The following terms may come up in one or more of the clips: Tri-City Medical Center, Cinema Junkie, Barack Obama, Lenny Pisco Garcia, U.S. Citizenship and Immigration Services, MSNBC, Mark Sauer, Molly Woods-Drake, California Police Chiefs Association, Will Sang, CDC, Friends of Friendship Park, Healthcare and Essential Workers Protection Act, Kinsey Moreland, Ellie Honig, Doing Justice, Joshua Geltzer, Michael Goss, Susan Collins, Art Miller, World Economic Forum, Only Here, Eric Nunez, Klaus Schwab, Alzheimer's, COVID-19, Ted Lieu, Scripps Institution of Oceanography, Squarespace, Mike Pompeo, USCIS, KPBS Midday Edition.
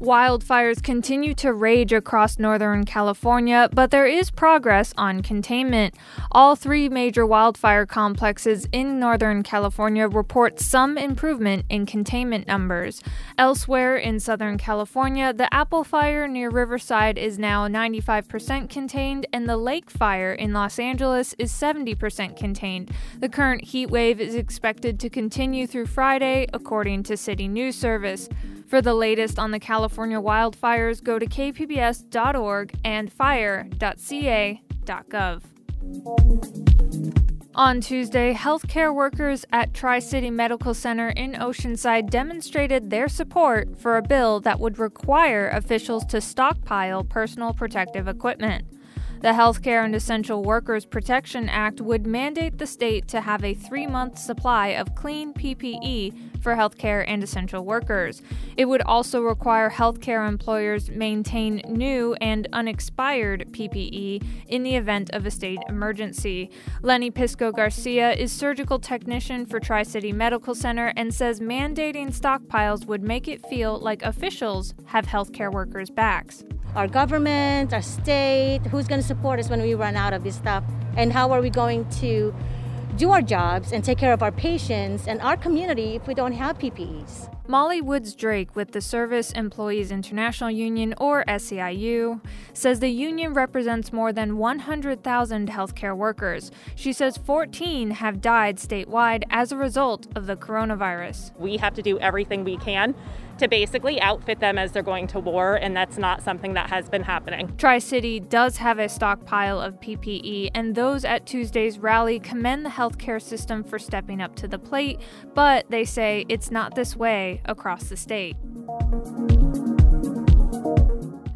Wildfires continue to rage across Northern California, but there is progress on containment. All three major wildfire complexes in Northern California report some improvement in containment numbers. Elsewhere in Southern California, the Apple Fire near Riverside is now 95% contained, and the Lake Fire in Los Angeles is 70% contained. The current heat wave is expected to continue through Friday, according to City News Service. For the latest on the California wildfires, go to kpbs.org and fire.ca.gov. On Tuesday, healthcare workers at Tri-City Medical Center in Oceanside demonstrated their support for a bill that would require officials to stockpile personal protective equipment. The Healthcare and Essential Workers Protection Act would mandate the state to have a 3-month supply of clean PPE for healthcare and essential workers. It would also require healthcare employers maintain new and unexpired PPE in the event of a state emergency. Lenny Pisco Garcia is surgical technician for Tri-City Medical Center and says mandating stockpiles would make it feel like officials have healthcare workers' backs. Our government, our state, who's going to support us when we run out of this stuff? And how are we going to do our jobs and take care of our patients and our community if we don't have PPEs? Molly Woods-Drake with the Service Employees International Union, or SEIU, says the union represents more than 100,000 healthcare workers. She says 14 have died statewide as a result of the coronavirus. We have to do everything we can to basically outfit them as they're going to war, and that's not something that has been happening. Tri-City does have a stockpile of PPE, and those at Tuesday's rally commend the healthcare system for stepping up to the plate, but they say it's not this way across the state.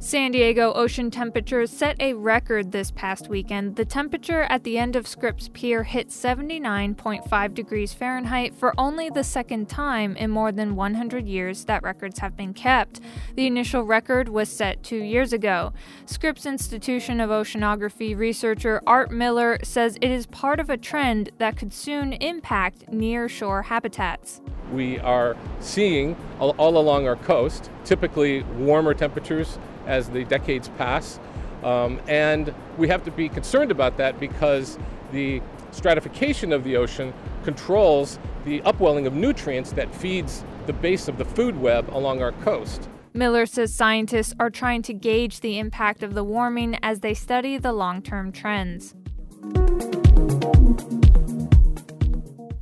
San Diego ocean temperatures set a record this past weekend. The temperature at the end of Scripps Pier hit 79.5 degrees Fahrenheit for only the second time in more than 100 years that records have been kept. The initial record was set 2 years ago. Scripps Institution of Oceanography researcher Art Miller says it is part of a trend that could soon impact nearshore habitats. We are seeing all along our coast typically warmer temperatures as the decades pass. And we have to be concerned about that because the stratification of the ocean controls the upwelling of nutrients that feeds the base of the food web along our coast. Miller says scientists are trying to gauge the impact of the warming as they study the long-term trends.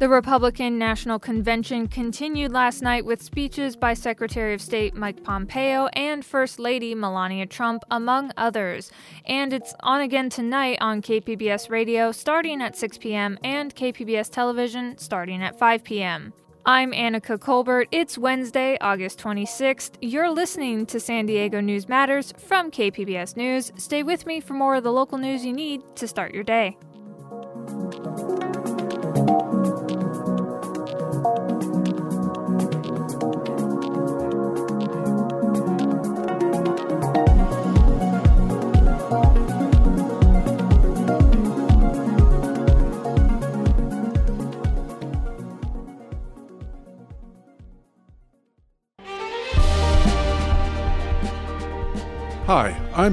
The Republican National Convention continued last night with speeches by Secretary of State Mike Pompeo and First Lady Melania Trump, among others. And it's on again tonight on KPBS Radio starting at 6 p.m. and KPBS Television starting at 5 p.m. I'm Annika Colbert. It's Wednesday, August 26th. You're listening to San Diego News Matters from KPBS News. Stay with me for more of the local news you need to start your day. Hi, I'm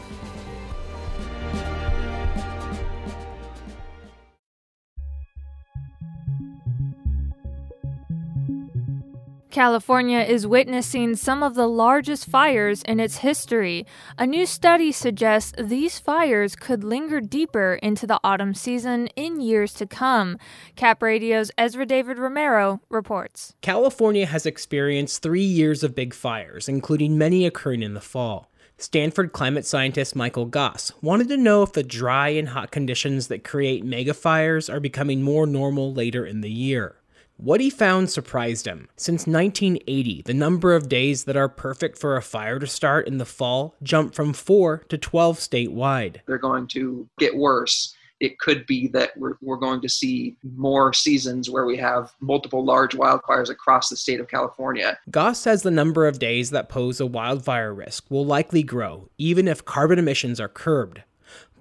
California is witnessing some of the largest fires in its history. A new study suggests these fires could linger deeper into the autumn season in years to come. Cap Radio's Ezra David Romero reports. California has experienced 3 years of big fires, including many occurring in the fall. Stanford climate scientist Michael Goss wanted to know if the dry and hot conditions that create mega fires are becoming more normal later in the year. What he found surprised him. Since 1980, the number of days that are perfect for a fire to start in the fall jumped from 4 to 12 statewide. They're going to get worse. It could be that we're going to see more seasons where we have multiple large wildfires across the state of California. Goss says the number of days that pose a wildfire risk will likely grow, even if carbon emissions are curbed.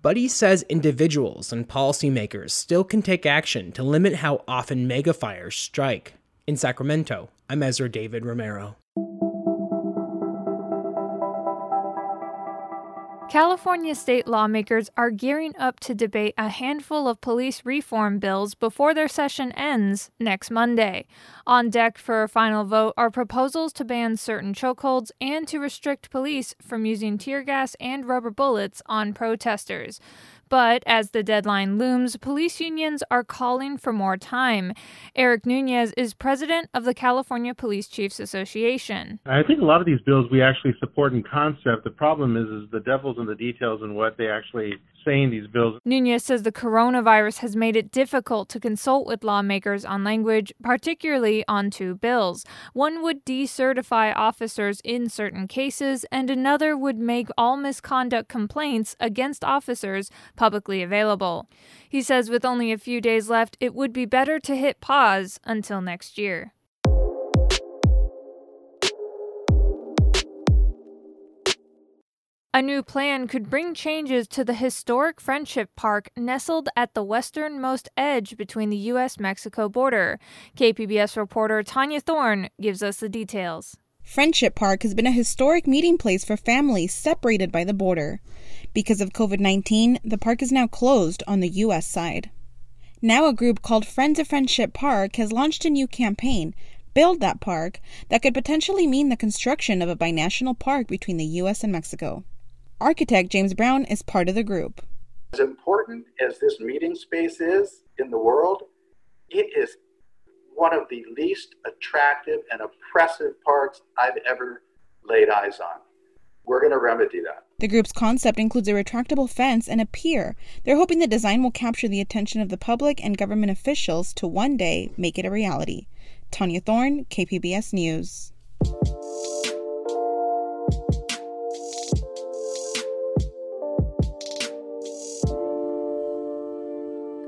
But he says individuals and policymakers still can take action to limit how often megafires strike. In Sacramento, I'm Ezra David Romero. California state lawmakers are gearing up to debate a handful of police reform bills before their session ends next Monday. On deck for a final vote are proposals to ban certain chokeholds and to restrict police from using tear gas and rubber bullets on protesters. But as the deadline looms, police unions are calling for more time. Eric Nunez is president of the California Police Chiefs Association. I think a lot of these bills we actually support in concept. The problem is the devil's in the details and what they actually say in these bills. Nunez says the coronavirus has made it difficult to consult with lawmakers on language, particularly on two bills. One would decertify officers in certain cases, and another would make all misconduct complaints against officers publicly available. He says with only a few days left, it would be better to hit pause until next year. A new plan could bring changes to the historic Friendship Park nestled at the westernmost edge between the U.S.-Mexico border. KPBS reporter Tanya Thorne gives us the details. Friendship Park has been a historic meeting place for families separated by the border. Because of COVID-19, the park is now closed on the U.S. side. Now a group called Friends of Friendship Park has launched a new campaign, Build That Park, that could potentially mean the construction of a binational park between the U.S. and Mexico. Architect James Brown is part of the group. As important as this meeting space is in the world, it is one of the least attractive and oppressive parks I've ever laid eyes on. We're going to remedy that. The group's concept includes a retractable fence and a pier. They're hoping the design will capture the attention of the public and government officials to one day make it a reality. Tanya Thorne, KPBS News.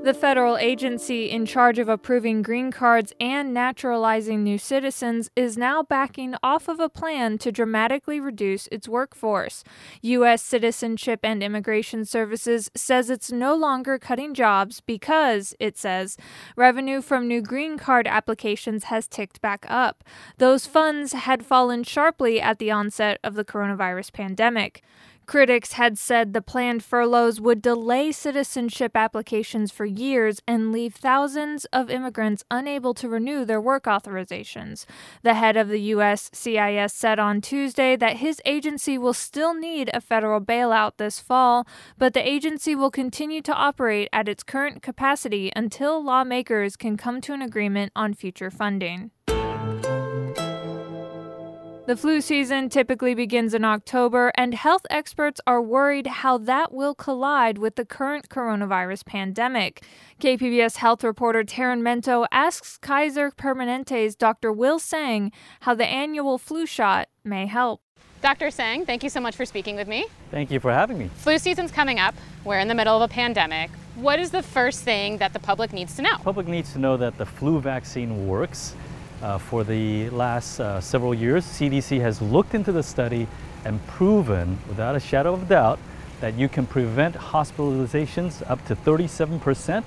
The federal agency in charge of approving green cards and naturalizing new citizens is now backing off of a plan to dramatically reduce its workforce. U.S. Citizenship and Immigration Services says it's no longer cutting jobs because, it says, revenue from new green card applications has ticked back up. Those funds had fallen sharply at the onset of the coronavirus pandemic. Critics had said the planned furloughs would delay citizenship applications for years and leave thousands of immigrants unable to renew their work authorizations. The head of the USCIS said on Tuesday that his agency will still need a federal bailout this fall, but the agency will continue to operate at its current capacity until lawmakers can come to an agreement on future funding. The flu season typically begins in October, and health experts are worried how that will collide with the current coronavirus pandemic. KPBS health reporter Taryn Mento asks Kaiser Permanente's Dr. Will Sang how the annual flu shot may help. Dr. Sang, thank you so much for speaking with me. Thank you for having me. Flu season's coming up. We're in the middle of a pandemic. What is the first thing that the public needs to know? The public needs to know that the flu vaccine works. For the last several years, CDC has looked into the study and proven, without a shadow of doubt, that you can prevent hospitalizations up to 37%.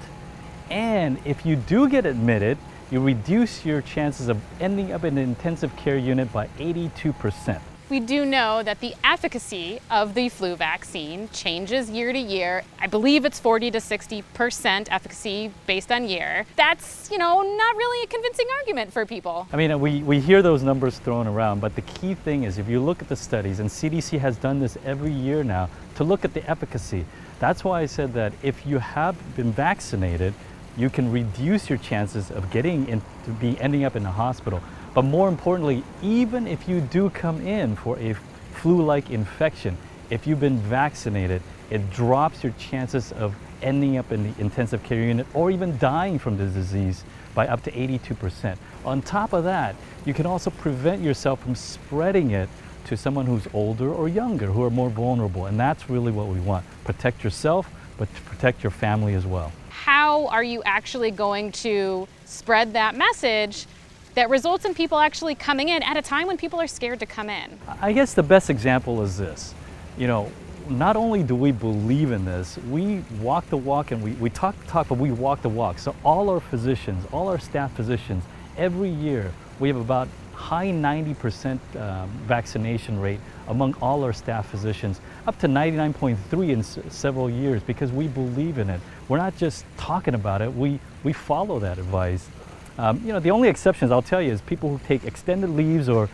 And if you do get admitted, you reduce your chances of ending up in an intensive care unit by 82%. we do know that the efficacy of the flu vaccine changes year to year. I believe it's 40% to 60% efficacy based on year. That's, you know, not really a convincing argument for people. I mean, we hear those numbers thrown around, but the key thing is if you look at the studies, and CDC has done this every year now, to look at the efficacy. That's why I said that if you have been vaccinated, you can reduce your chances of ending up in the hospital. But more importantly, even if you do come in for a flu-like infection, if you've been vaccinated, it drops your chances of ending up in the intensive care unit or even dying from the disease by up to 82%. On top of that, you can also prevent yourself from spreading it to someone who's older or younger, who are more vulnerable. And that's really what we want. Protect yourself, but protect your family as well. How are you actually going to spread that message that results in people actually coming in at a time when people are scared to come in? I guess the best example is this. You know, not only do we believe in this, we walk the walk and we talk the talk, but we walk the walk. So all our physicians, all our staff physicians, every year we have about high 90% vaccination rate among all our staff physicians, up to 99.3 in several years, because we believe in it. We're not just talking about it, we follow that advice. You know, the only exceptions I'll tell you is people who take extended leaves or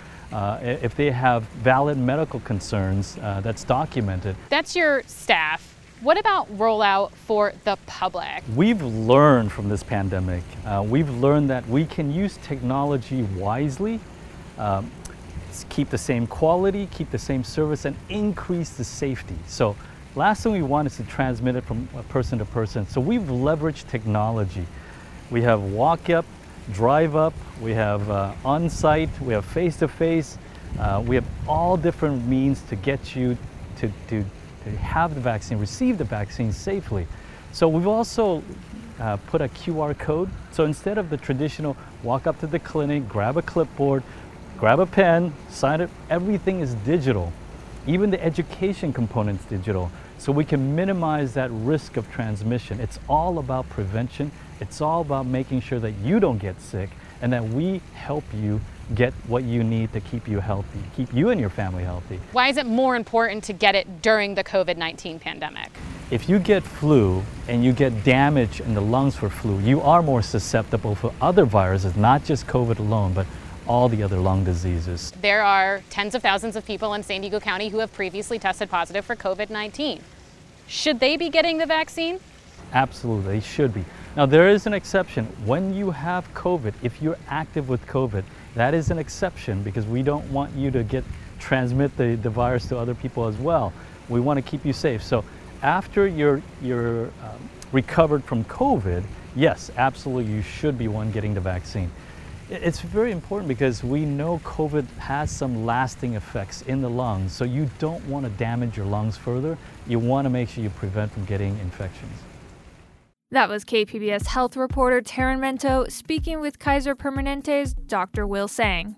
if they have valid medical concerns, that's documented. That's your staff. What about rollout for the public? We've learned from this pandemic. We've learned that we can use technology wisely, keep the same quality, keep the same service, and increase the safety. So last thing we want is to transmit it from person to person. So we've leveraged technology. We have walk up, drive up, we have on-site, we have face-to-face, we have all different means to get you to have the vaccine, receive the vaccine safely. So we've also put a QR code. So instead of the traditional walk up to the clinic, grab a clipboard, grab a pen, sign it, everything is digital. Even the education component's digital. So we can minimize that risk of transmission. It's all about prevention. It's all about making sure that you don't get sick and that we help you get what you need to keep you healthy, keep you and your family healthy. Why is it more important to get it during the COVID-19 pandemic? If you get flu and you get damage in the lungs for flu, you are more susceptible for other viruses, not just COVID alone, but all the other lung diseases. There are tens of thousands of people in San Diego County who have previously tested positive for COVID-19. Should they be getting the vaccine? Absolutely, they should be. Now, there is an exception. When you have COVID, if you're active with COVID, that is an exception because we don't want you to transmit the virus to other people as well. We want to keep you safe. So after you're recovered from COVID, yes, absolutely, you should be one getting the vaccine. It's very important because we know COVID has some lasting effects in the lungs, so you don't want to damage your lungs further. You want to make sure you prevent from getting infections. That was KPBS health reporter Taryn Mento speaking with Kaiser Permanente's Dr. Will Sang.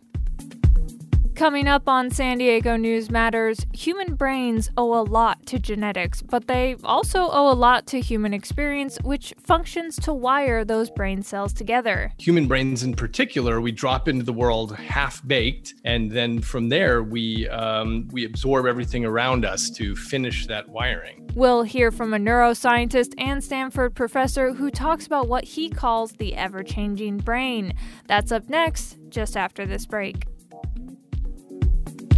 Coming up on San Diego News Matters, human brains owe a lot to genetics, but they also owe a lot to human experience, which functions to wire those brain cells together. Human brains in particular, we drop into the world half-baked, and then from there, we absorb everything around us to finish that wiring. We'll hear from a neuroscientist and Stanford professor who talks about what he calls the ever-changing brain. That's up next, just after this break.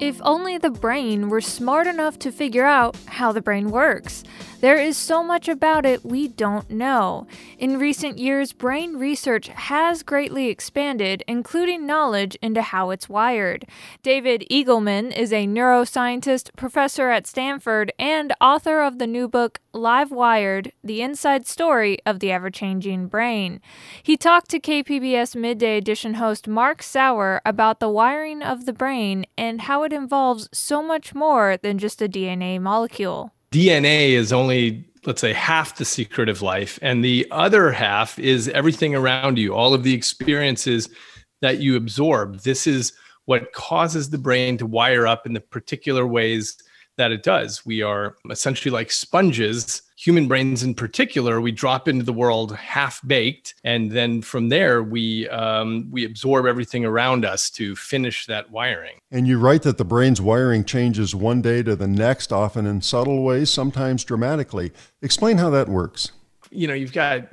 If only the brain were smart enough to figure out how the brain works. There is so much about it we don't know. In recent years, brain research has greatly expanded, including knowledge into how it's wired. David Eagleman is a neuroscientist, professor at Stanford, and author of the new book, Live Wired, The Inside Story of the Ever-Changing Brain. He talked to KPBS Midday Edition host Mark Sauer about the wiring of the brain and how it involves so much more than just a DNA molecule. DNA is only, let's say, half the secret of life. And the other half is everything around you, all of the experiences that you absorb. This is what causes the brain to wire up in the particular ways that it does. We are essentially like sponges, human brains in particular. We drop into the world half-baked. And then from there, we absorb everything around us to finish that wiring. And you're right that the brain's wiring changes one day to the next, often in subtle ways, sometimes dramatically. Explain how that works. You know, you've got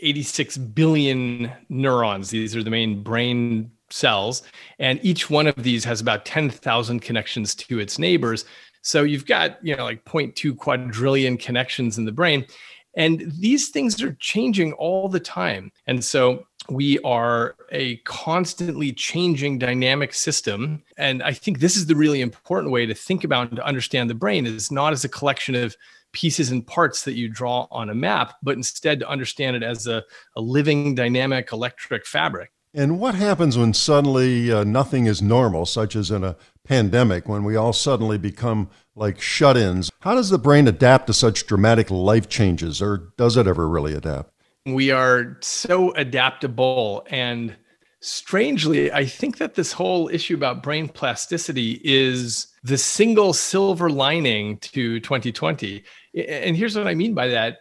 86 billion neurons. These are the main brain cells. And each one of these has about 10,000 connections to its neighbors. So you've got, like 0.2 quadrillion connections in the brain. And these things are changing all the time. And so we are a constantly changing dynamic system. And I think this is the really important way to think about and to understand the brain is not as a collection of pieces and parts that you draw on a map, but instead to understand it as a living, dynamic, electric fabric. And what happens when suddenly nothing is normal, such as in a pandemic, when we all suddenly become like shut-ins? How does the brain adapt to such dramatic life changes, or does it ever really adapt? We are so adaptable. And strangely, I think that this whole issue about brain plasticity is the single silver lining to 2020. And here's what I mean by that.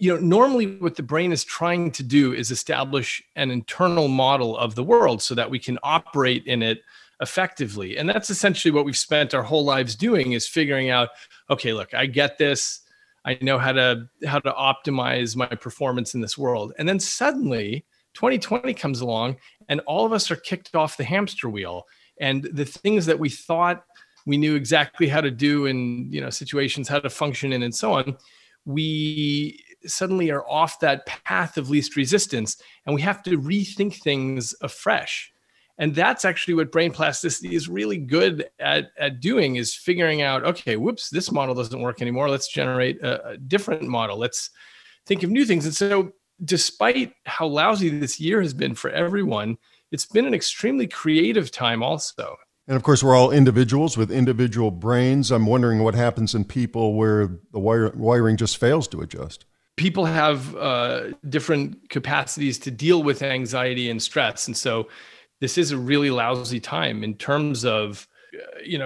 Normally what the brain is trying to do is establish an internal model of the world so that we can operate in it effectively. And that's essentially what we've spent our whole lives doing is figuring out, okay, look, I get this. I know how to optimize my performance in this world. And then suddenly 2020 comes along and all of us are kicked off the hamster wheel. And the things that we thought we knew exactly how to do in situations, how to function in and so on, we suddenly are off that path of least resistance and we have to rethink things afresh. And that's actually what brain plasticity is really good at doing is figuring out, okay, whoops, this model doesn't work anymore. Let's generate a different model. Let's think of new things. And so despite how lousy this year has been for everyone, it's been an extremely creative time also. And of course, we're all individuals with individual brains. I'm wondering what happens in people where the wiring just fails to adjust. People have different capacities to deal with anxiety and stress. And so this is a really lousy time in terms of,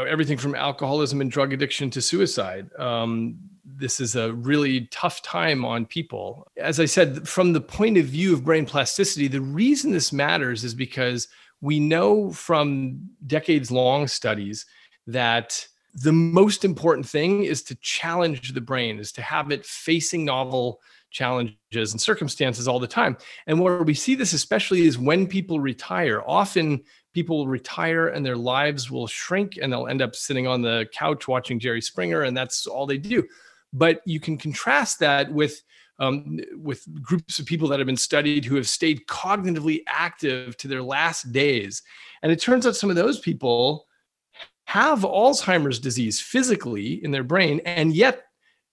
everything from alcoholism and drug addiction to suicide. This is a really tough time on people. As I said, from the point of view of brain plasticity, the reason this matters is because we know from decades-long studies that the most important thing is to challenge the brain, is to have it facing novel challenges and circumstances all the time. And where we see this especially is when people retire. Often people will retire and their lives will shrink and they'll end up sitting on the couch watching Jerry Springer and that's all they do. But you can contrast that with groups of people that have been studied who have stayed cognitively active to their last days. And it turns out some of those people have Alzheimer's disease physically in their brain, and yet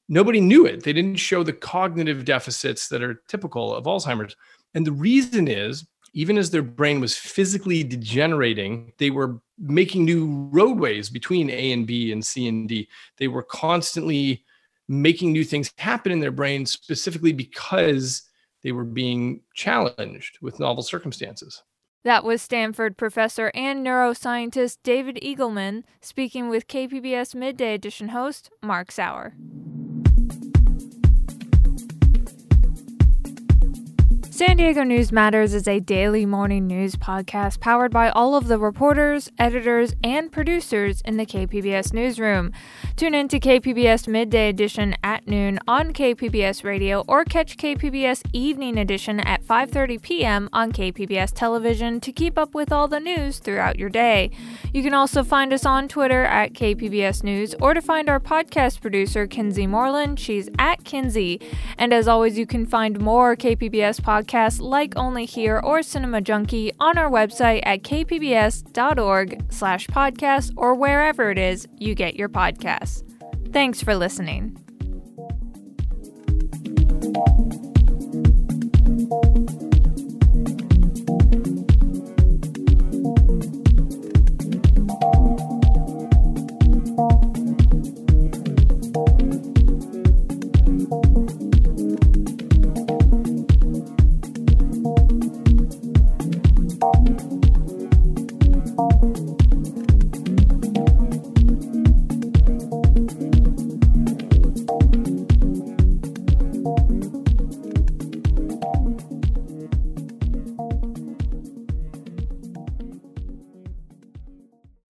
nobody knew it. They didn't show the cognitive deficits that are typical of Alzheimer's. And the reason is, even as their brain was physically degenerating, they were making new roadways between A and B and C and D. They were constantly making new things happen in their brain specifically because they were being challenged with novel circumstances. That was Stanford professor and neuroscientist David Eagleman speaking with KPBS Midday Edition host Mark Sauer. San Diego News Matters is a daily morning news podcast powered by all of the reporters, editors, and producers in the KPBS newsroom. Tune in to KPBS Midday Edition at noon on KPBS Radio or catch KPBS Evening Edition at 5:30 p.m. on KPBS Television to keep up with all the news throughout your day. You can also find us on Twitter at KPBS News or to find our podcast producer, Kinsey Moreland. She's at Kinsey. And as always, you can find more KPBS podcasts like Only Here or Cinema Junkie on our website at kpbs.org/podcast or wherever it is you get your podcasts. Thanks for listening.